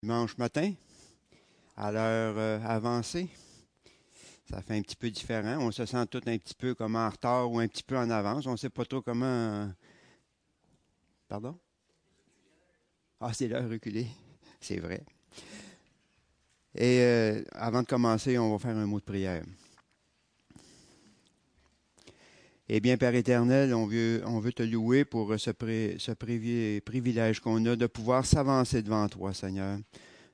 Dimanche matin, à l'heure avancée, ça fait un petit peu différent. On se sent tout un petit peu comme en retard ou un petit peu en avance. On ne sait pas trop comment... Pardon? Ah, c'est l'heure reculée. C'est vrai. Et avant de commencer, on va faire un mot de prière. Eh bien, Père éternel, on veut te louer pour ce privilège qu'on a de pouvoir s'avancer devant toi, Seigneur,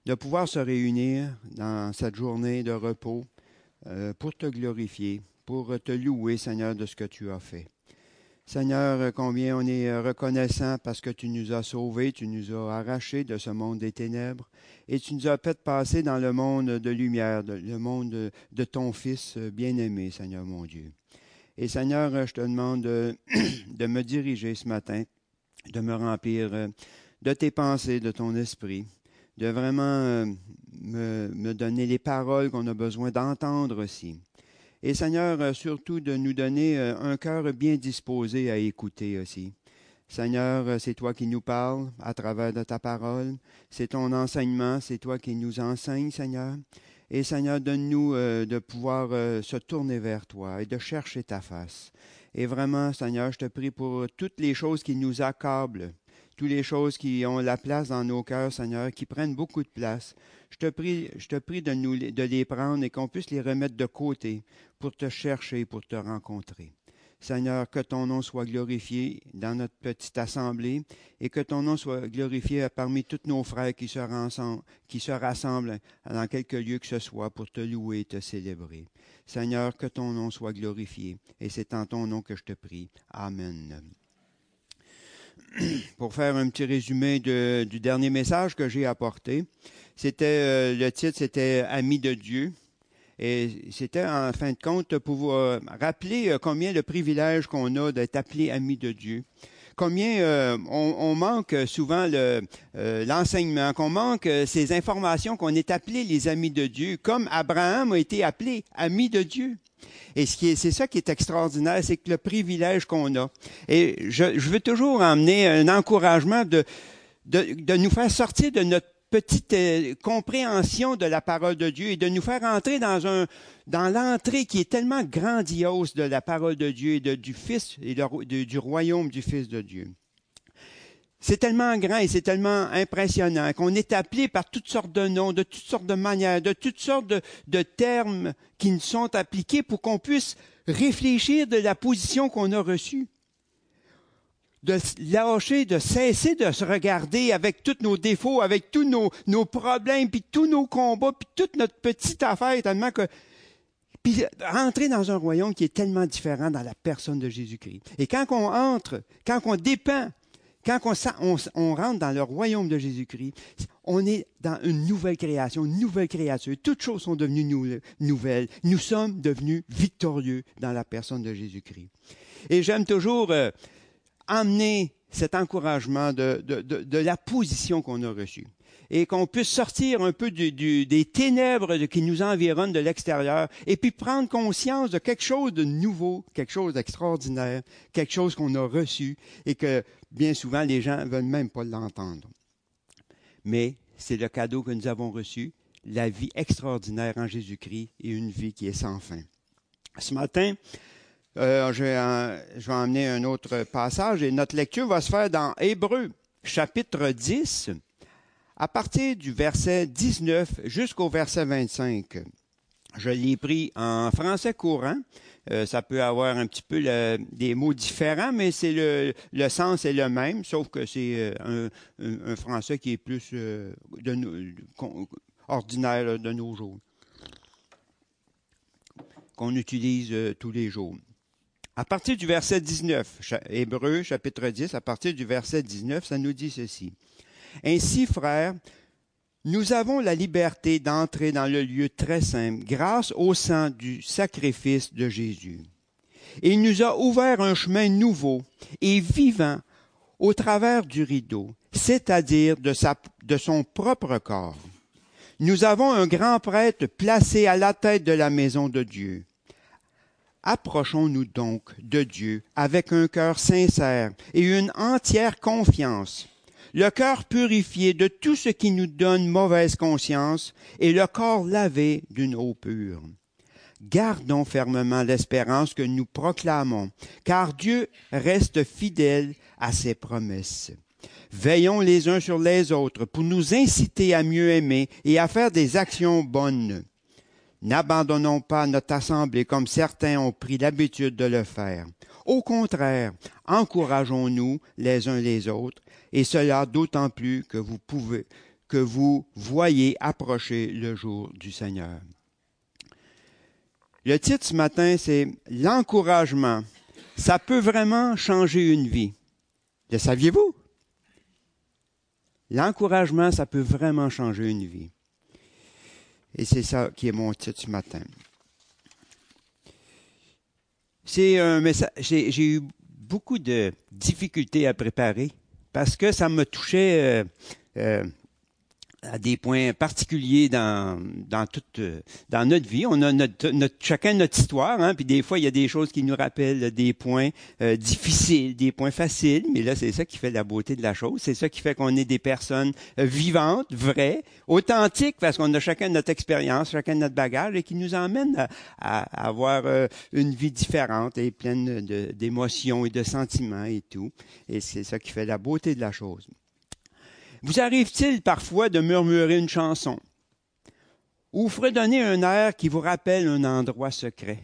de pouvoir se réunir dans cette journée de repos pour te glorifier, pour te louer, Seigneur, de ce que tu as fait. Seigneur, combien on est reconnaissant parce que tu nous as sauvés, tu nous as arrachés de ce monde des ténèbres et tu nous as fait passer dans le monde de lumière, le monde de ton Fils bien-aimé, Seigneur mon Dieu. Et Seigneur, je te demande de me diriger ce matin, de me remplir de tes pensées, de ton esprit, de vraiment me donner les paroles qu'on a besoin d'entendre aussi. Et Seigneur, surtout de nous donner un cœur bien disposé à écouter aussi. Seigneur, c'est toi qui nous parles à travers de ta parole, c'est ton enseignement, c'est toi qui nous enseignes, Seigneur. Et Seigneur, donne-nous de pouvoir se tourner vers toi et de chercher ta face. Et vraiment, Seigneur, je te prie pour toutes les choses qui nous accablent, toutes les choses qui ont la place dans nos cœurs, Seigneur, qui prennent beaucoup de place. Je te prie de les prendre et qu'on puisse les remettre de côté pour te chercher, pour te rencontrer. Seigneur, que ton nom soit glorifié dans notre petite assemblée et que ton nom soit glorifié parmi tous nos frères qui se rassemblent dans quelque lieu que ce soit pour te louer et te célébrer. Seigneur, que ton nom soit glorifié et c'est en ton nom que je te prie. Amen. Pour faire un petit résumé du dernier message que j'ai apporté, le titre c'était « Amis de Dieu ». Et c'était en fin de compte pour rappeler combien le privilège qu'on a d'être appelé ami de Dieu. Combien on manque souvent l'enseignement, qu'on manque ces informations qu'on est appelé les amis de Dieu, comme Abraham a été appelé ami de Dieu. Et c'est ça qui est extraordinaire, c'est que le privilège qu'on a. Et je veux toujours emmener un encouragement de nous faire sortir de notre petite compréhension de la parole de Dieu et de nous faire entrer dans l'entrée qui est tellement grandiose de la parole de Dieu et du Fils et du royaume du Fils de Dieu. C'est tellement grand et c'est tellement impressionnant qu'on est appelé par toutes sortes de noms, de toutes sortes de manières, de toutes sortes de termes qui nous sont appliqués pour qu'on puisse réfléchir de la position qu'on a reçue. De lâcher, de cesser de se regarder avec tous nos défauts, avec tous nos problèmes, puis tous nos combats, puis toute notre petite affaire, tellement que... Puis entrer dans un royaume qui est tellement différent dans la personne de Jésus-Christ. Et quand on entre, quand on dépend, quand on rentre dans le royaume de Jésus-Christ, on est dans une nouvelle création, une nouvelle créature. Toutes choses sont devenues nouvelles. Nous sommes devenus victorieux dans la personne de Jésus-Christ. Et j'aime toujours... emmener cet encouragement de la position qu'on a reçue et qu'on puisse sortir un peu des ténèbres qui nous environnent de l'extérieur et puis prendre conscience de quelque chose de nouveau, quelque chose d'extraordinaire, quelque chose qu'on a reçu et que bien souvent les gens ne veulent même pas l'entendre. Mais c'est le cadeau que nous avons reçu, la vie extraordinaire en Jésus-Christ et une vie qui est sans fin. Ce matin, je vais emmener un autre passage et notre lecture va se faire dans Hébreux, chapitre 10, à partir du verset 19 jusqu'au verset 25. Je l'ai pris en français courant. Ça peut avoir un petit peu des mots différents, mais c'est le sens est le même, sauf que c'est un français qui est plus ordinaire de nos jours, qu'on utilise tous les jours. À partir du verset 19, Hébreux, chapitre 10, à partir du verset 19, ça nous dit ceci. « Ainsi, frères, nous avons la liberté d'entrer dans le lieu très saint grâce au sang du sacrifice de Jésus. Il nous a ouvert un chemin nouveau et vivant au travers du rideau, c'est-à-dire de son propre corps. Nous avons un grand prêtre placé à la tête de la maison de Dieu. » Approchons-nous donc de Dieu avec un cœur sincère et une entière confiance. le cœur purifié de tout ce qui nous donne mauvaise conscience et le corps lavé d'une eau pure. Gardons fermement l'espérance que nous proclamons, car Dieu reste fidèle à ses promesses. Veillons les uns sur les autres pour nous inciter à mieux aimer et à faire des actions bonnes. N'abandonnons pas notre assemblée comme certains ont pris l'habitude de le faire. Au contraire, encourageons-nous les uns les autres, et cela d'autant plus que vous voyez approcher le jour du Seigneur. Le titre ce matin, c'est « L'encouragement, ça peut vraiment changer une vie ». Le saviez-vous? L'encouragement, ça peut vraiment changer une vie. Et c'est ça qui est mon titre ce matin. C'est un message, j'ai eu beaucoup de difficultés à préparer parce que ça me touchait à des points particuliers dans notre vie. On a chacun notre histoire, hein, puis des fois, il y a des choses qui nous rappellent des points difficiles, des points faciles, mais là, c'est ça qui fait la beauté de la chose. C'est ça qui fait qu'on est des personnes vivantes, vraies, authentiques, parce qu'on a chacun notre expérience, chacun notre bagage, et qui nous emmène à avoir une vie différente et pleine d'émotions et de sentiments et tout. Et c'est ça qui fait la beauté de la chose. Vous arrive-t-il parfois de murmurer une chanson ou fredonner un air qui vous rappelle un endroit secret?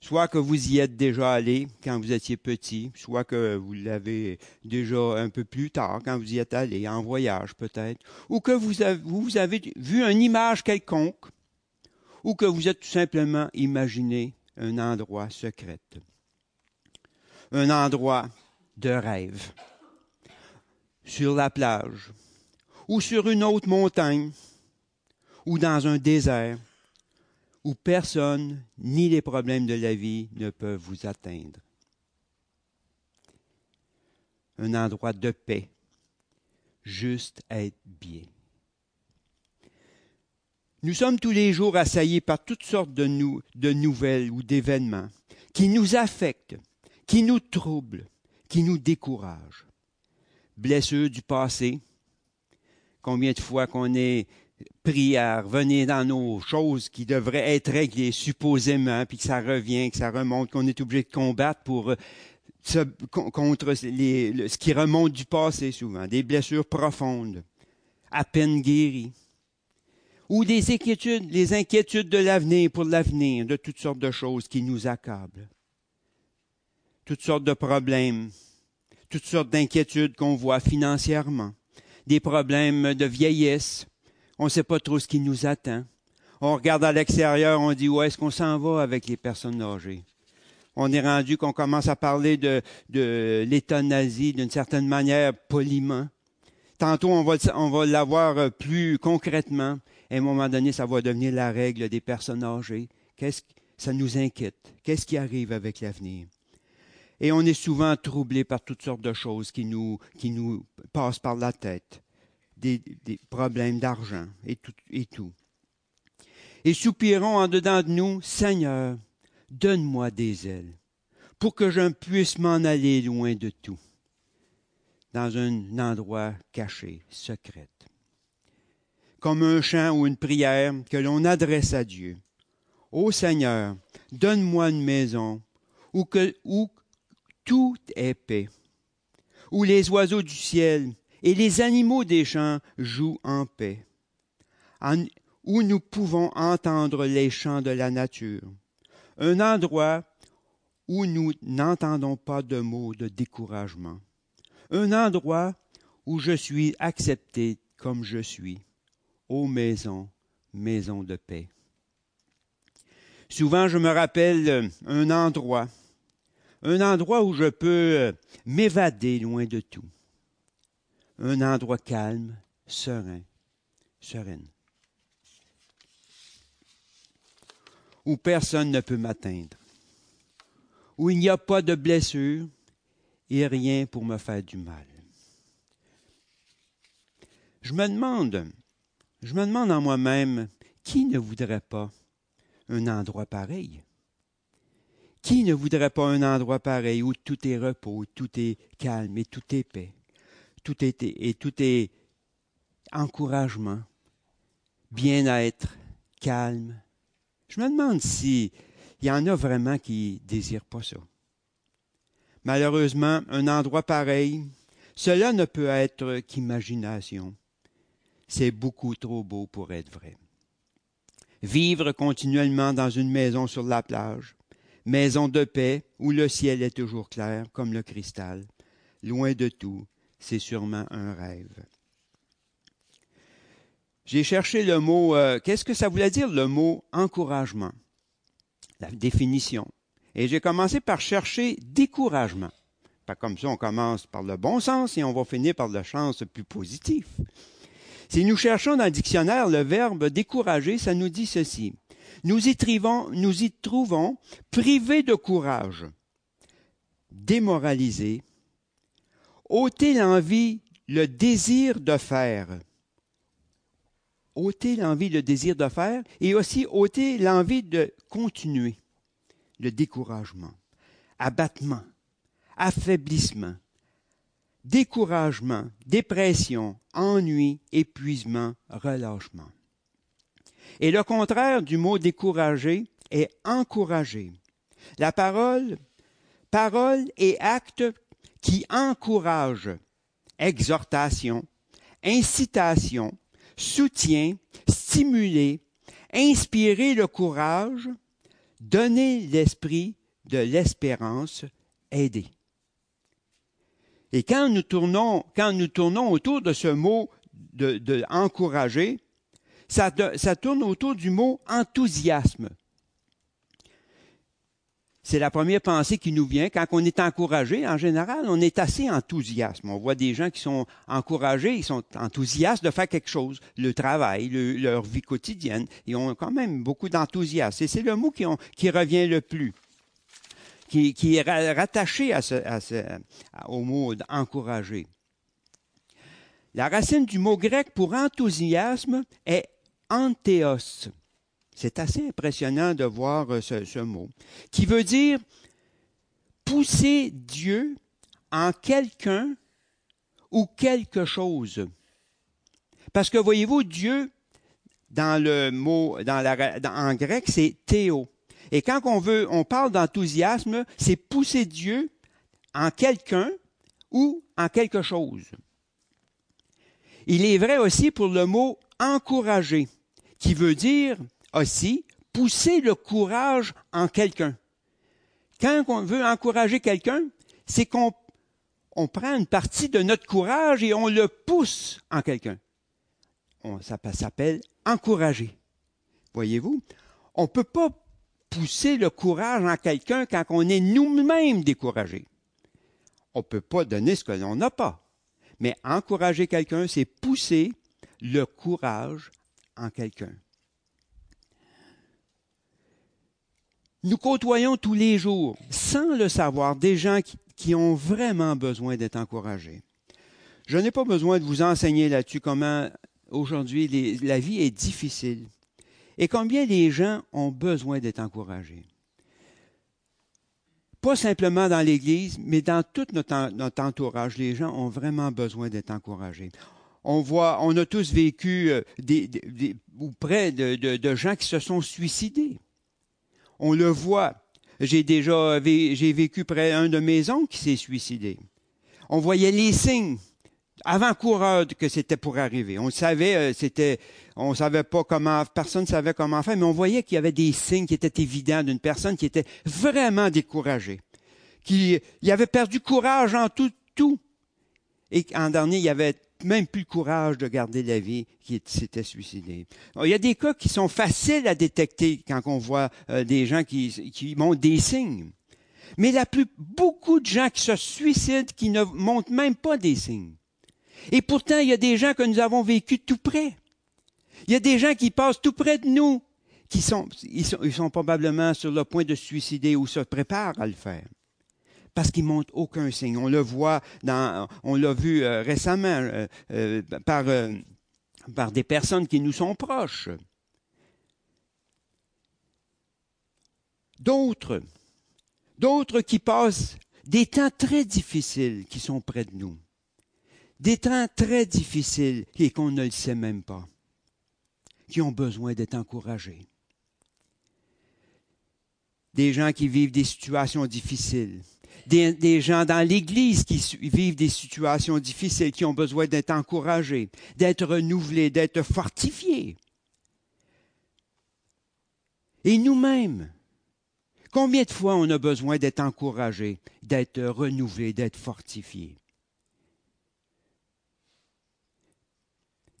Soit que vous y êtes déjà allé quand vous étiez petit, soit que vous l'avez déjà un peu plus tard quand vous y êtes allé, en voyage peut-être, ou que vous avez vu une image quelconque, ou que vous êtes tout simplement imaginé un endroit secret, un endroit de rêve. Sur la plage, ou sur une haute montagne, ou dans un désert, où personne ni les problèmes de la vie ne peuvent vous atteindre. Un endroit de paix, juste être bien. Nous sommes tous les jours assaillis par toutes sortes de nouvelles ou d'événements qui nous affectent, qui nous troublent, qui nous découragent. Blessures du passé, combien de fois qu'on est pris à revenir dans nos choses qui devraient être réglées supposément, puis que ça revient, que ça remonte, qu'on est obligé de combattre contre ce qui remonte du passé souvent, des blessures profondes, à peine guéries, ou les inquiétudes de l'avenir pour l'avenir, de toutes sortes de choses qui nous accablent, toutes sortes de problèmes, toutes sortes d'inquiétudes qu'on voit financièrement, des problèmes de vieillesse, on ne sait pas trop ce qui nous attend. On regarde à l'extérieur, on dit où est-ce qu'on s'en va avec les personnes âgées. On est rendu qu'on commence à parler de l'euthanasie d'une certaine manière poliment. Tantôt, on va l'avoir plus concrètement. À un moment donné, ça va devenir la règle des personnes âgées. Ça nous inquiète. Qu'est-ce qui arrive avec l'avenir? Et on est souvent troublé par toutes sortes de choses qui nous passent par la tête, des problèmes d'argent et tout. Et soupirons en dedans de nous, « Seigneur, donne-moi des ailes pour que je puisse m'en aller loin de tout, dans un endroit caché, secret. » Comme un chant ou une prière que l'on adresse à Dieu. « Ô Seigneur, donne-moi une maison où tout est paix, où les oiseaux du ciel et les animaux des champs jouent en paix, où nous pouvons entendre les chants de la nature, un endroit où nous n'entendons pas de mots de découragement, un endroit où je suis accepté comme je suis, ô maison, maison de paix. » Souvent, je me rappelle un endroit où je peux m'évader loin de tout. Un endroit calme, sereine, où personne ne peut m'atteindre, où il n'y a pas de blessure et rien pour me faire du mal. Je me demande en moi-même, qui ne voudrait pas un endroit pareil? Qui ne voudrait pas un endroit pareil où tout est repos, tout est calme et tout est paix? tout est encouragement, bien-être, calme. Je me demande s'il y en a vraiment qui ne désirent pas ça. Malheureusement, un endroit pareil, cela ne peut être qu'imagination. C'est beaucoup trop beau pour être vrai. Vivre continuellement dans une maison sur la plage, maison de paix où le ciel est toujours clair comme le cristal, loin de tout, c'est sûrement un rêve. J'ai cherché le mot, qu'est-ce que ça voulait dire le mot encouragement, la définition. Et j'ai commencé par chercher découragement. Comme ça, on commence par le bon sens et on va finir par le sens plus positif. Si nous cherchons dans le dictionnaire le verbe « décourager », ça nous dit ceci. Nous y trouvons privés de courage, démoralisés, ôter l'envie, le désir de faire. Ôter l'envie, le désir de faire et aussi ôter l'envie de continuer. Le découragement, abattement, affaiblissement, découragement, dépression, ennui, épuisement, relâchement. Et le contraire du mot « décourager » est « encourager ». La parole et acte qui encouragent, exhortation, incitation, soutien, stimuler, inspirer le courage, donner l'esprit de l'espérance, aider. Et quand nous tournons autour de ce mot de encourager, ça tourne autour du mot enthousiasme. C'est la première pensée qui nous vient. Quand on est encouragé, en général, on est assez enthousiaste. On voit des gens qui sont encouragés, ils sont enthousiastes de faire quelque chose, le travail, leur vie quotidienne. Ils ont quand même beaucoup d'enthousiasme. Et c'est le mot qui revient le plus, qui est rattaché au mot « encourager ». La racine du mot grec pour enthousiasme est « anthéos ». C'est assez impressionnant de voir ce mot, qui veut dire « pousser Dieu en quelqu'un ou quelque chose ». Parce que voyez-vous, Dieu, dans le mot en grec, c'est « théo ». Et quand on parle d'enthousiasme, c'est pousser Dieu en quelqu'un ou en quelque chose. Il est vrai aussi pour le mot « encourager », qui veut dire aussi pousser le courage en quelqu'un. Quand on veut encourager quelqu'un, c'est qu'on prend une partie de notre courage et on le pousse en quelqu'un. Ça s'appelle « encourager ». Voyez-vous, on ne peut pas pousser le courage en quelqu'un quand on est nous-mêmes découragés. On ne peut pas donner ce que l'on n'a pas. Mais encourager quelqu'un, c'est pousser le courage en quelqu'un. Nous côtoyons tous les jours, sans le savoir, des gens qui ont vraiment besoin d'être encouragés. Je n'ai pas besoin de vous enseigner là-dessus comment aujourd'hui la vie est difficile. Et combien les gens ont besoin d'être encouragés. Pas simplement dans l'Église, mais dans tout notre entourage, les gens ont vraiment besoin d'être encouragés. On a tous vécu près de gens qui se sont suicidés. On le voit. J'ai vécu près d'un de mes oncles qui s'est suicidé. On voyait les signes avant-coureur que c'était pour arriver. On le savait, on savait pas comment, personne ne savait comment faire, mais on voyait qu'il y avait des signes qui étaient évidents d'une personne qui était vraiment découragée, il avait perdu courage en tout. Et en dernier, il avait même plus le courage de garder la vie, qui s'était suicidé. Alors, il y a des cas qui sont faciles à détecter quand on voit des gens qui montrent des signes. Mais beaucoup de gens qui se suicident, qui ne montrent même pas des signes. Et pourtant, il y a des gens que nous avons vécu tout près. Il y a des gens qui passent tout près de nous, ils sont probablement sur le point de se suicider ou se préparent à le faire, parce qu'ils ne montrent aucun signe. On le voit, on l'a vu récemment par des personnes qui nous sont proches. D'autres qui passent des temps très difficiles qui sont près de nous. des temps très difficiles et qu'on ne le sait même pas, qui ont besoin d'être encouragés. Des gens qui vivent des situations difficiles, des gens dans l'Église qui vivent des situations difficiles, qui ont besoin d'être encouragés, d'être renouvelés, d'être fortifiés. Et nous-mêmes, combien de fois on a besoin d'être encouragés, d'être renouvelés, d'être fortifiés?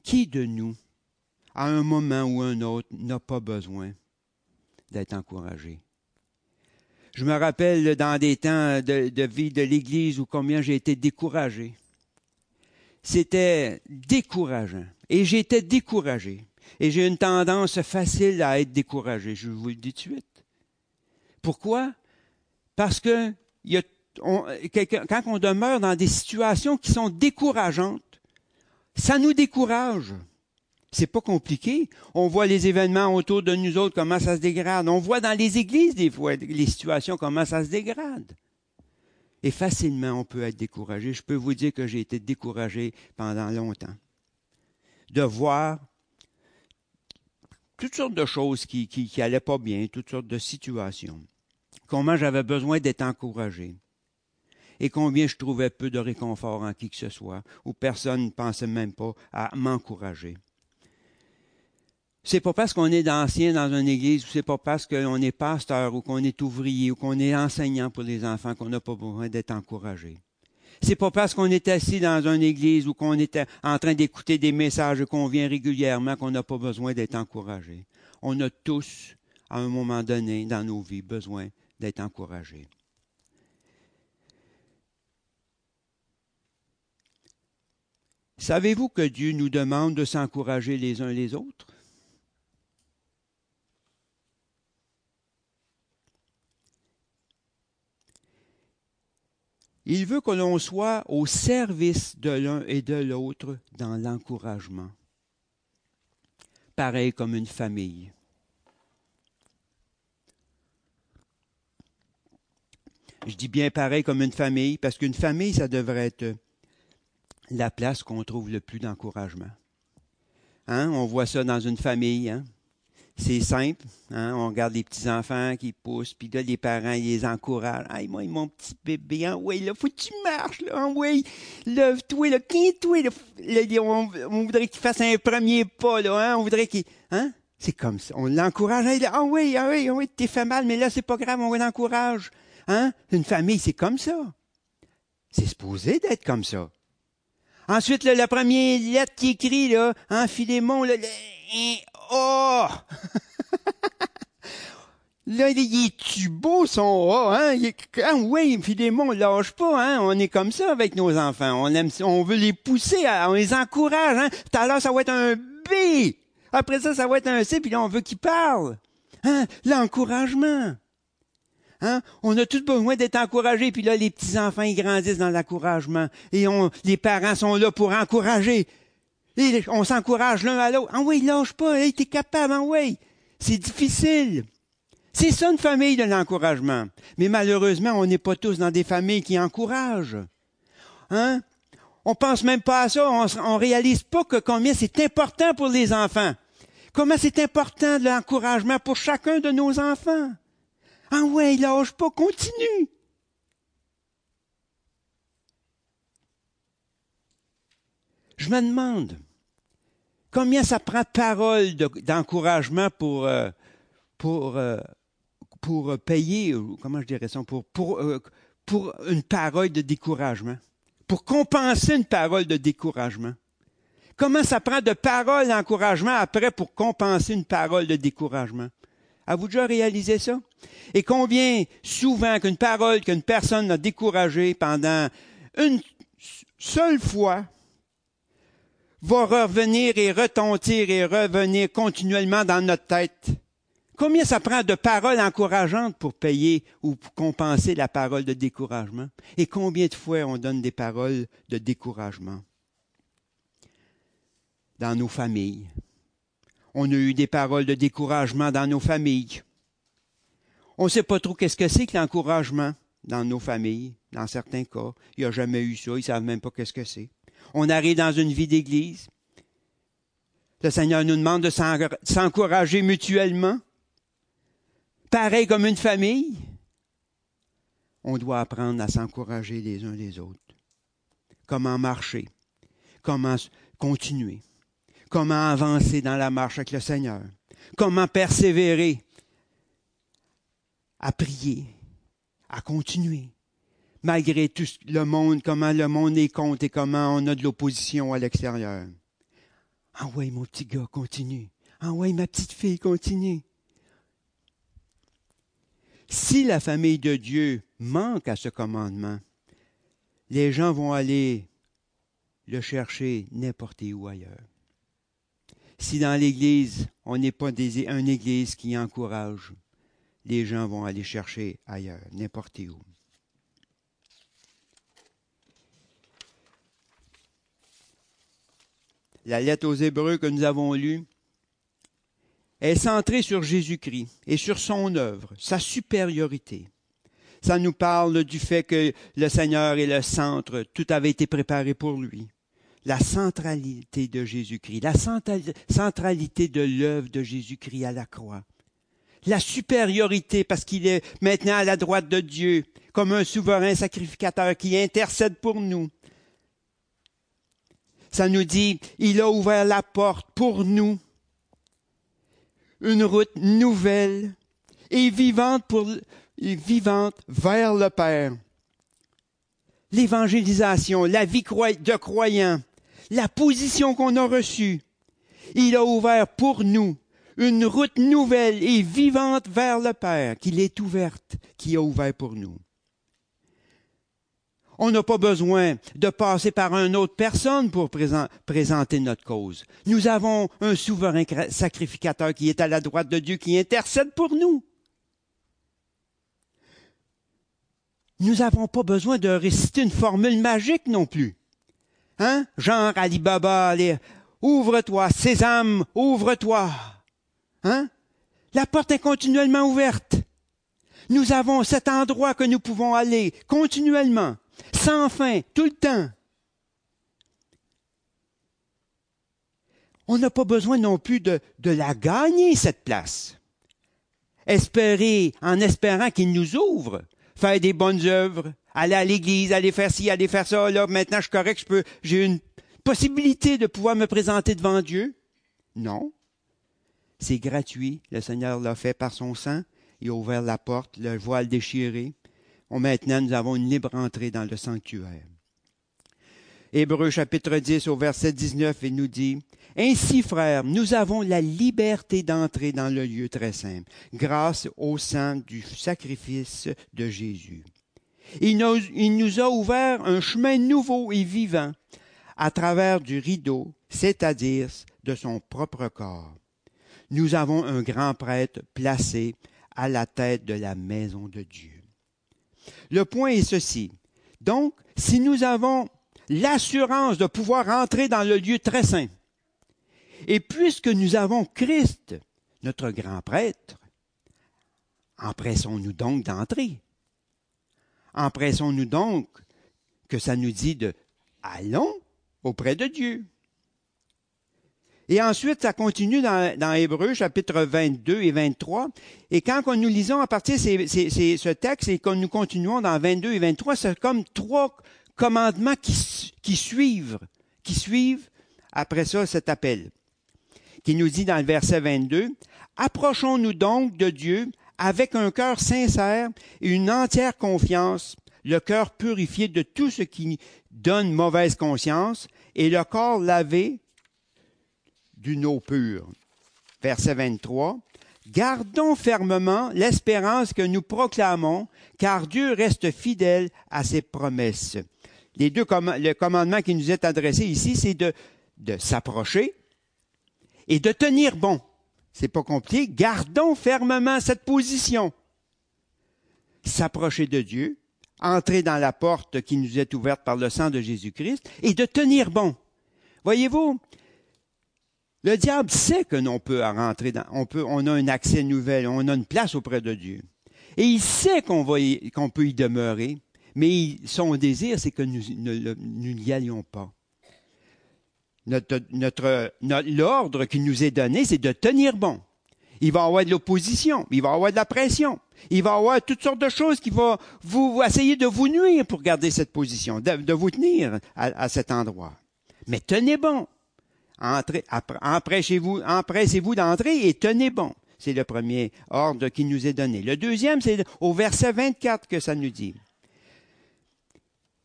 Qui de nous, à un moment ou un autre, n'a pas besoin d'être encouragé? Je me rappelle dans des temps de vie de l'Église où combien j'ai été découragé. C'était décourageant. Et j'étais découragé. Et j'ai une tendance facile à être découragé, je vous le dis de suite. Pourquoi? Parce que quand on demeure dans des situations qui sont décourageantes, ça nous décourage. C'est pas compliqué. On voit les événements autour de nous autres, comment ça se dégrade. On voit dans les églises, des fois, les situations, comment ça se dégrade. Et facilement, on peut être découragé. Je peux vous dire que j'ai été découragé pendant longtemps. De voir toutes sortes de choses qui n'allaient pas bien, toutes sortes de situations. Comment j'avais besoin d'être encouragé. Et combien je trouvais peu de réconfort en qui que ce soit, où personne ne pensait même pas à m'encourager. C'est pas parce qu'on est ancien dans une église, ou c'est pas parce qu'on est pasteur, ou qu'on est ouvrier, ou qu'on est enseignant pour les enfants qu'on n'a pas besoin d'être encouragé. C'est pas parce qu'on est assis dans une église ou qu'on est en train d'écouter des messages qu'on vient régulièrement qu'on n'a pas besoin d'être encouragé. On a tous, à un moment donné dans nos vies, besoin d'être encouragés. Savez-vous que Dieu nous demande de s'encourager les uns les autres? Il veut que l'on soit au service de l'un et de l'autre dans l'encouragement. Pareil comme une famille. Je dis bien pareil comme une famille, parce qu'une famille, ça devrait être la place qu'on trouve le plus d'encouragement. Hein? On voit ça dans une famille, hein? C'est simple, hein? On regarde les petits-enfants qui poussent, puis là, les parents, ils les encouragent. « Hey, moi, mon petit bébé, hein, ouais, là, faut que tu marches, là, hein, ouais, lève-toi, là, tiens-toi, là, on voudrait qu'il fasse un premier pas, là, hein, on voudrait qu'il... » Hein? C'est comme ça, on l'encourage. « Hey, là, ah oui, t'es fait mal, mais là, c'est pas grave, on l'encourage. » Hein? Une famille, c'est comme ça. C'est supposé d'être comme ça. Ensuite, là, la première lettre qui écrit, là, hein, Philémon, là, oh! Là, il est-tu beau, son A, hein? Ah oui, Philémon, on lâche pas, hein? On est comme ça avec nos enfants. On veut les pousser, on les encourage, hein? Tout à l'heure, ça va être un B! Après ça, ça va être un C, puis là, on veut qu'ils parlent. Hein? L'encouragement. Hein? On a tous besoin d'être encouragés, puis là, les petits-enfants, ils grandissent dans l'encouragement. Et les parents sont là pour encourager. Et on s'encourage l'un à l'autre. « Ah oui, lâche pas, hey, t'es capable, ah oui. » C'est difficile. C'est ça une famille de l'encouragement. Mais malheureusement, on n'est pas tous dans des familles qui encouragent. Hein? On pense même pas à ça, on réalise pas que combien c'est important pour les enfants. Comment c'est important de l'encouragement pour chacun de nos enfants. « Ah ouais, lâche pas, continue. » Je me demande combien ça prend de paroles d'encouragement pour payer, comment je dirais ça, pour une parole de découragement, pour compenser une parole de découragement. Comment ça prend de paroles d'encouragement après pour compenser une parole de découragement? Avez-vous déjà réalisé ça? Et combien souvent qu'une parole qu'une personne a découragée pendant une seule fois va revenir et retentir et revenir continuellement dans notre tête. Combien ça prend de paroles encourageantes pour payer ou pour compenser la parole de découragement? Et combien de fois on donne des paroles de découragement? Dans nos familles. On a eu des paroles de découragement dans nos familles. On ne sait pas trop qu'est-ce que c'est que l'encouragement dans nos familles, dans certains cas. Il n'y a jamais eu ça, ils ne savent même pas qu'est-ce que c'est. on arrive dans une vie d'église. Le Seigneur nous demande de s'encourager mutuellement. Pareil comme une famille, on doit apprendre à s'encourager les uns les autres. Comment marcher, comment continuer, comment avancer dans la marche avec le Seigneur, comment persévérer à prier, à continuer, malgré tout le monde, comment le monde est contre et comment on a de l'opposition à l'extérieur. « Ah ouais, mon petit gars, continue. Ah ouais, ma petite fille, continue. » Si la famille de Dieu manque à ce commandement, les gens vont aller le chercher n'importe où ailleurs. Si dans l'Église, on n'est pas une Église qui encourage, les gens vont aller chercher ailleurs, n'importe où. La lettre aux Hébreux que nous avons lue est centrée sur Jésus-Christ et sur son œuvre, sa supériorité. Ça nous parle du fait que le Seigneur est le centre, tout avait été préparé pour lui. La centralité de Jésus-Christ, la centralité de l'œuvre de Jésus-Christ à la croix. La supériorité parce qu'il est maintenant à la droite de Dieu, comme un souverain sacrificateur qui intercède pour nous. Ça nous dit, il a ouvert la porte pour nous, une route nouvelle et vivante vers le Père. L'évangélisation, la vie de croyant, la position qu'on a reçue, il a ouvert pour nous une route nouvelle et vivante vers le Père, qu'il est ouverte, qui a ouvert pour nous. On n'a pas besoin de passer par une autre personne pour présenter notre cause. Nous avons un souverain sacrificateur qui est à la droite de Dieu, qui intercède pour nous. Nous n'avons pas besoin de réciter une formule magique non plus. Hein? Genre Ali Baba, allez, ouvre-toi, sésame, ouvre-toi. Hein? La porte est continuellement ouverte. Nous avons cet endroit que nous pouvons aller continuellement. Sans fin, tout le temps. On n'a pas besoin non plus de la gagner, cette place. En espérant qu'il nous ouvre, faire des bonnes œuvres, aller à l'église, aller faire ci, aller faire ça, là, maintenant je suis correct, j'ai une possibilité de pouvoir me présenter devant Dieu. Non. C'est gratuit, le Seigneur l'a fait par son sang, il a ouvert la porte, le voile déchiré. Maintenant, nous avons une libre entrée dans le sanctuaire. Hébreux chapitre 10 au verset 19, il nous dit « Ainsi, frères, nous avons la liberté d'entrer dans le lieu très saint, grâce au sang du sacrifice de Jésus. Il nous a ouvert un chemin nouveau et vivant à travers du rideau, c'est-à-dire de son propre corps. Nous avons un grand prêtre placé à la tête de la maison de Dieu. » Le point est ceci. Donc, si nous avons l'assurance de pouvoir entrer dans le lieu très saint, et puisque nous avons Christ, notre grand prêtre, empressons-nous donc d'entrer. Empressons-nous donc que ça nous dit de « allons auprès de Dieu ». Et ensuite, ça continue dans Hébreux, chapitre 22 et 23. Et quand nous lisons à partir de ce texte et que nous continuons dans 22 et 23, c'est comme trois commandements qui suivent après ça cet appel, qui nous dit dans le verset 22, « Approchons-nous donc de Dieu avec un cœur sincère et une entière confiance, le cœur purifié de tout ce qui donne mauvaise conscience et le corps lavé, d'une eau pure. » Verset 23. « Gardons fermement l'espérance que nous proclamons, car Dieu reste fidèle à ses promesses. » Le commandement qui nous est adressé ici, c'est de s'approcher et de tenir bon. C'est pas compliqué. Gardons fermement cette position. S'approcher de Dieu, entrer dans la porte qui nous est ouverte par le sang de Jésus-Christ et de tenir bon. Voyez-vous, le diable sait que l'on peut rentrer on a un accès nouvel, on a une place auprès de Dieu. Et il sait qu'on peut y demeurer, mais son désir, c'est que nous n'y allions pas. L'ordre qui nous est donné, c'est de tenir bon. Il va y avoir de l'opposition, il va y avoir de la pression, il va y avoir toutes sortes de choses qui vont vous essayer de vous nuire pour garder cette position, de vous tenir à cet endroit. Mais tenez bon. Empressez-vous d'entrer et tenez bon. C'est le premier ordre qui nous est donné. Le deuxième, c'est au verset 24 que ça nous dit.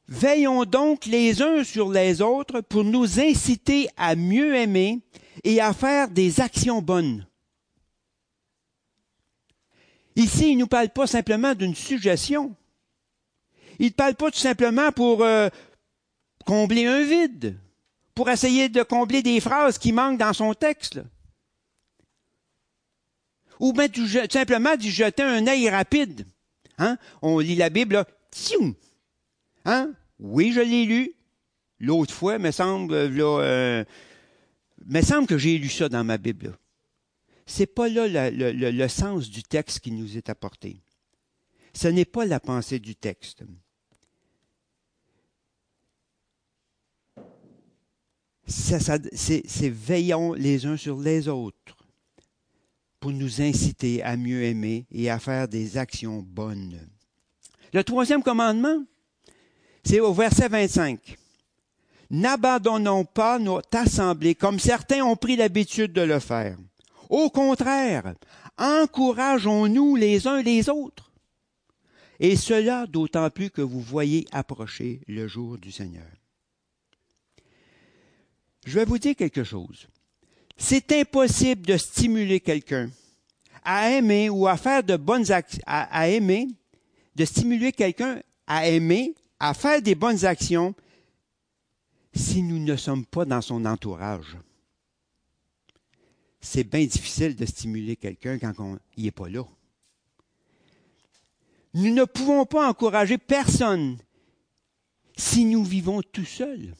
« Veillons donc les uns sur les autres pour nous inciter à mieux aimer et à faire des actions bonnes. » Ici, il ne nous parle pas simplement d'une suggestion. Il ne parle pas tout simplement pour combler un vide, pour essayer de combler des phrases qui manquent dans son texte. Là. Ou bien tout simplement d'y jeter un œil rapide. Hein? On lit la Bible, là. Hein? Oui, je l'ai lu. L'autre fois, me semble que j'ai lu ça dans ma Bible. Là. C'est pas là le sens du texte qui nous est apporté. Ce n'est pas la pensée du texte. C'est veillons les uns sur les autres pour nous inciter à mieux aimer et à faire des actions bonnes. Le troisième commandement, c'est au verset 25. « N'abandonnons pas notre assemblée comme certains ont pris l'habitude de le faire. » Au contraire, encourageons-nous les uns les autres. Et cela d'autant plus que vous voyez approcher le jour du Seigneur. Je vais vous dire quelque chose. C'est impossible de stimuler quelqu'un à aimer ou à faire de bonnes actions, à faire des bonnes actions si nous ne sommes pas dans son entourage. C'est bien difficile de stimuler quelqu'un quand il n'est pas là. Nous ne pouvons pas encourager personne si nous vivons tout seuls,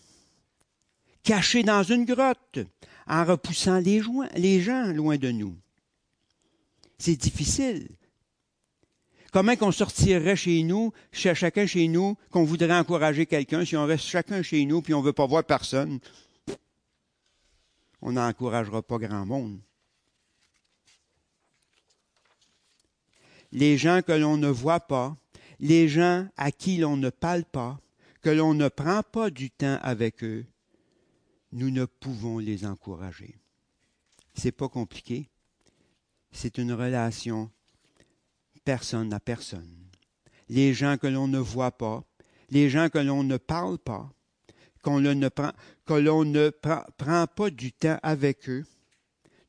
cachés dans une grotte, en repoussant les gens loin de nous. C'est difficile. Comment qu'on sortirait chez nous, chacun chez nous, qu'on voudrait encourager quelqu'un, si on reste chacun chez nous puis on ne veut pas voir personne? On n'encouragera pas grand monde. Les gens que l'on ne voit pas, les gens à qui l'on ne parle pas, que l'on ne prend pas du temps avec eux, nous ne pouvons les encourager. C'est pas compliqué. C'est une relation personne à personne. Les gens que l'on ne voit pas, les gens que l'on ne parle pas, que l'on ne prend pas du temps avec eux,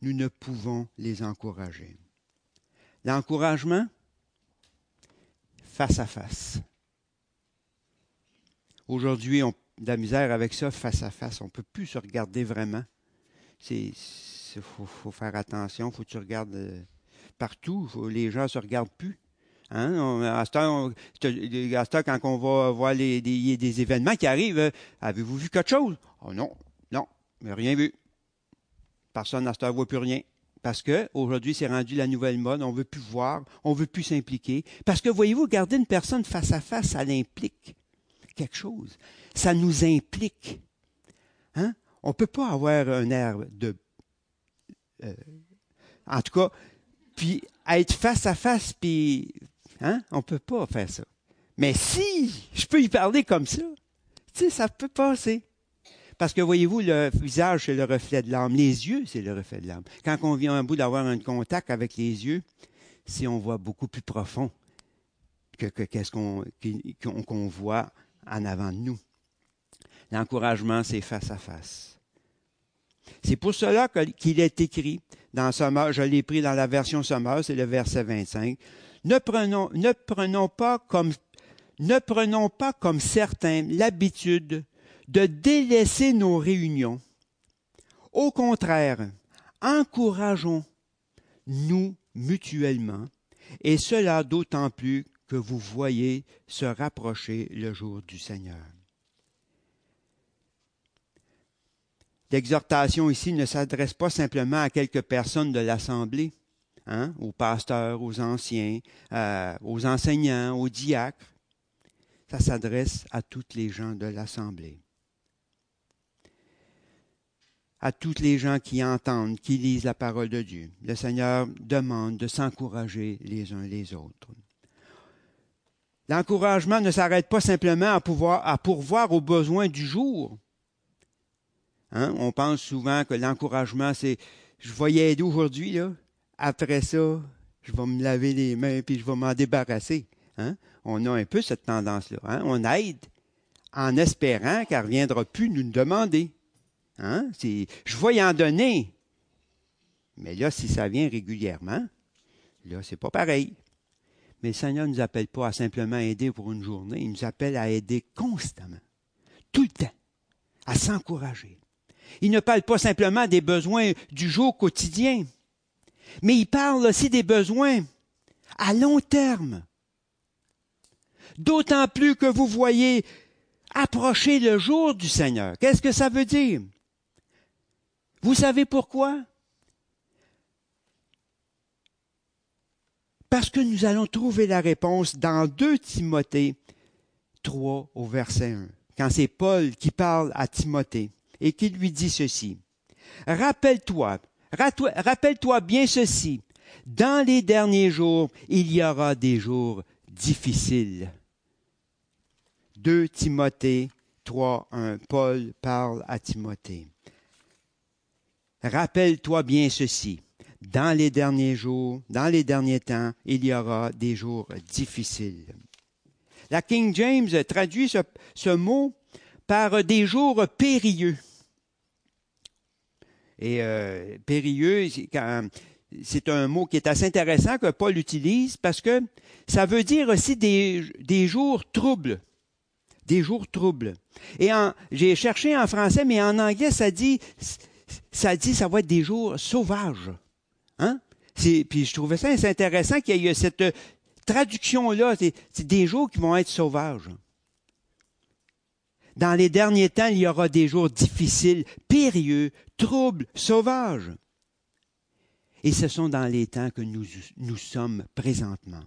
nous ne pouvons les encourager. L'encouragement, face à face. Aujourd'hui, on a de la misère avec ça, face à face. On ne peut plus se regarder vraiment. Faut faire attention, il faut que tu regardes partout. Les gens ne se regardent plus. Hein? À cette heure, quand on va voir des événements qui arrivent, avez-vous vu quelque chose? Oh non, mais rien vu. Personne à cette heure ne voit plus rien. Parce qu'aujourd'hui, c'est rendu la nouvelle mode, on ne veut plus voir, on ne veut plus s'impliquer. Parce que, voyez-vous, garder une personne face à face, ça l'implique quelque chose. Ça nous implique. Hein? On ne peut pas avoir un air de... en tout cas, puis être face à face, puis... Hein? On ne peut pas faire ça. Mais si je peux y parler comme ça, tu sais, ça peut passer. Parce que voyez-vous, le visage, c'est le reflet de l'âme. Les yeux, c'est le reflet de l'âme. Quand on vient à bout d'avoir un contact avec les yeux, si on voit beaucoup plus profond que qu'est-ce qu'on voit en avant de nous. L'encouragement, c'est face à face. C'est pour cela qu'il est écrit dans Sommeur, je l'ai pris dans la version Sommeur, c'est le verset 25. Ne prenons pas comme certains l'habitude de délaisser nos réunions. Au contraire, encourageons-nous mutuellement, et cela d'autant plus que vous voyez se rapprocher le jour du Seigneur. L'exhortation ici ne s'adresse pas simplement à quelques personnes de l'Assemblée. Hein, aux pasteurs, aux anciens, aux enseignants, aux diacres. Ça s'adresse à toutes les gens de l'Assemblée. à toutes les gens qui entendent, qui lisent la parole de Dieu. Le Seigneur demande de s'encourager les uns les autres. L'encouragement ne s'arrête pas simplement à pourvoir aux besoins du jour. Hein? On pense souvent que l'encouragement, c'est « je vais y aider aujourd'hui, là. Après ça, je vais me laver les mains puis je vais m'en débarrasser. » Hein? On a un peu cette tendance-là. Hein? On aide en espérant qu'elle ne reviendra plus nous le demander. Hein? C'est, je vais y en donner. Mais là, si ça vient régulièrement, là, c'est pas pareil. Mais le Seigneur ne nous appelle pas à simplement aider pour une journée. Il nous appelle à aider constamment, tout le temps, à s'encourager. Il ne parle pas simplement des besoins du jour quotidien, mais il parle aussi des besoins à long terme. D'autant plus que vous voyez approcher le jour du Seigneur. Qu'est-ce que ça veut dire? Vous savez pourquoi? Parce que nous allons trouver la réponse dans 2 Timothée 3 au verset 1, quand c'est Paul qui parle à Timothée et qui lui dit ceci. « Rappelle-toi bien ceci, dans les derniers jours, il y aura des jours difficiles. » 2 Timothée 3, 1, Paul parle à Timothée. « Rappelle-toi bien ceci. Dans les derniers jours, dans les derniers temps, il y aura des jours difficiles. » La King James traduit ce mot par « des jours périlleux ». Et périlleux, c'est un mot qui est assez intéressant que Paul utilise parce que ça veut dire aussi des jours troubles. Des jours troubles. Et j'ai cherché en français, mais en anglais, ça dit ça va être des jours sauvages. Hein? Puis je trouvais ça assez intéressant qu'il y ait cette traduction-là. C'est des jours qui vont être sauvages. Dans les derniers temps, il y aura des jours difficiles, périlleux, troubles, sauvages. Et ce sont dans les temps que nous sommes présentement.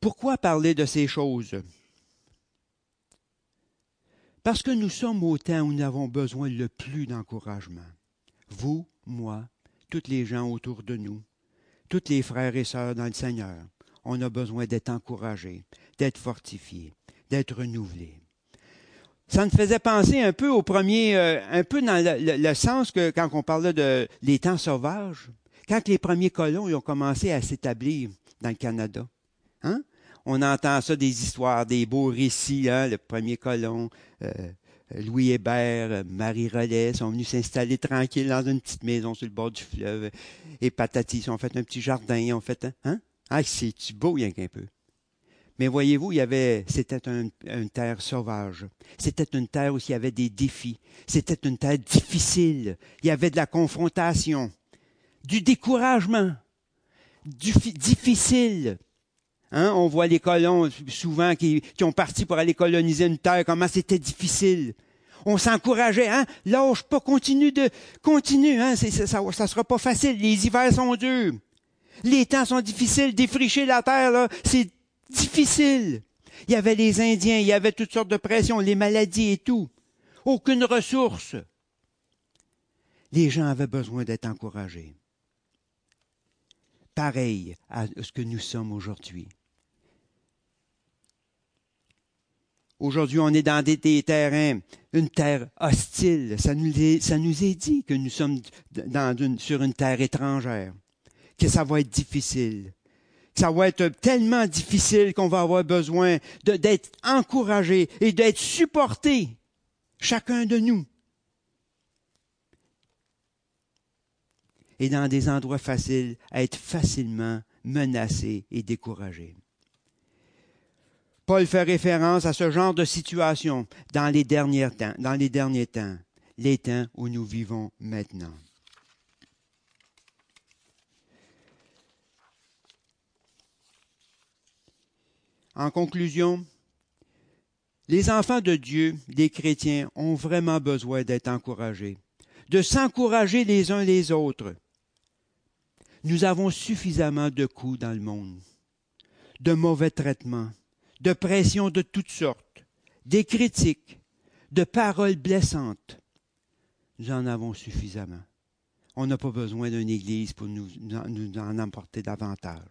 Pourquoi parler de ces choses? Parce que nous sommes au temps où nous avons besoin le plus d'encouragement. Vous, moi, toutes les gens autour de nous, tous les frères et sœurs dans le Seigneur, on a besoin d'être encouragés, d'être fortifiés, d'être renouvelés. Ça me faisait penser un peu au premier, un peu dans le sens que quand on parlait de les temps sauvages, quand les premiers colons ont commencé à s'établir dans le Canada, hein? On entend ça des histoires, des beaux récits, hein, le premier colon, Louis Hébert, Marie Rollet sont venus s'installer tranquilles dans une petite maison sur le bord du fleuve. Et patati, ils ont fait un petit jardin, ils ont fait hein? Ah, c'est-tu beau, rien qu'un peu. Mais voyez-vous, c'était une terre sauvage. C'était une terre où il y avait des défis. C'était une terre difficile. Il y avait de la confrontation, du découragement, du difficile. Hein, on voit les colons souvent qui ont parti pour aller coloniser une terre, comment c'était difficile. On s'encourageait, hein? Lâche pas, continue, hein? Ça sera pas facile, les hivers sont durs. Les temps sont difficiles, défricher la terre, là, c'est difficile. Il y avait les Indiens, il y avait toutes sortes de pressions, les maladies et tout. Aucune ressource. Les gens avaient besoin d'être encouragés. Pareil à ce que nous sommes aujourd'hui. Aujourd'hui, on est dans des terrains, une terre hostile. Ça nous est dit que nous sommes sur une terre étrangère, que ça va être difficile. Ça va être tellement difficile qu'on va avoir besoin d'être encouragé et d'être supporté, chacun de nous. Et dans des endroits faciles, à être facilement menacés et découragés. Paul fait référence à ce genre de situation dans les derniers temps, les temps où nous vivons maintenant. En conclusion, les enfants de Dieu, les chrétiens, ont vraiment besoin d'être encouragés, de s'encourager les uns les autres. Nous avons suffisamment de coups dans le monde, de mauvais traitements, de pressions de toutes sortes, des critiques, de paroles blessantes, nous en avons suffisamment. On n'a pas besoin d'une Église pour nous en emporter davantage.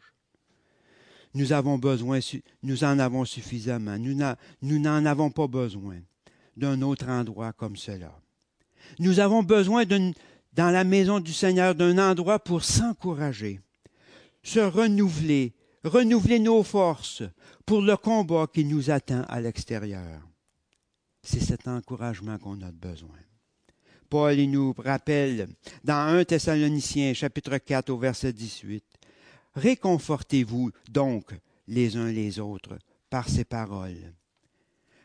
Nous en avons suffisamment. Nous n'en avons pas besoin d'un autre endroit comme cela. Nous avons besoin dans la maison du Seigneur d'un endroit pour s'encourager, se renouveler nos forces pour le combat qui nous attend à l'extérieur. C'est cet encouragement qu'on a besoin. Paul nous rappelle dans 1 Thessaloniciens, chapitre 4, au verset 18, « Réconfortez-vous donc les uns les autres par ces paroles. »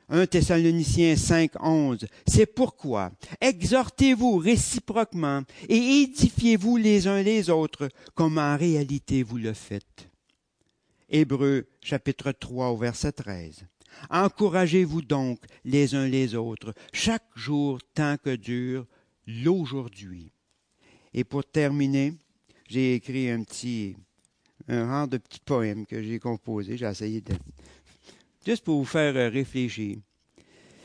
1 Thessaloniciens 5, 11, « C'est pourquoi exhortez-vous réciproquement et édifiez-vous les uns les autres comme en réalité vous le faites. » Hébreux, chapitre 3, au verset 13. « Encouragez-vous donc les uns les autres, chaque jour tant que dure l'aujourd'hui. » Et pour terminer, j'ai écrit un genre de petit poème que j'ai composé. J'ai essayé juste pour vous faire réfléchir.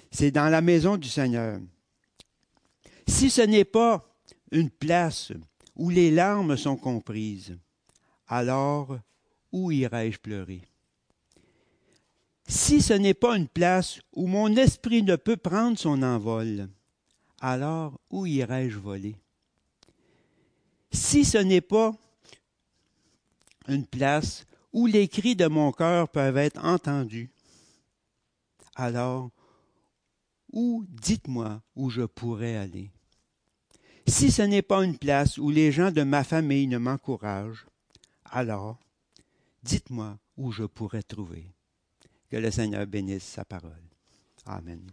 C'est dans la maison du Seigneur. Si ce n'est pas une place où les larmes sont comprises, alors où irai-je pleurer? Si ce n'est pas une place où mon esprit ne peut prendre son envol, alors où irai-je voler? Si ce n'est pas une place où les cris de mon cœur peuvent être entendus, alors où, dites-moi, où je pourrais aller? Si ce n'est pas une place où les gens de ma famille ne m'encouragent, alors, dites-moi où je pourrais trouver. Que le Seigneur bénisse sa parole. Amen.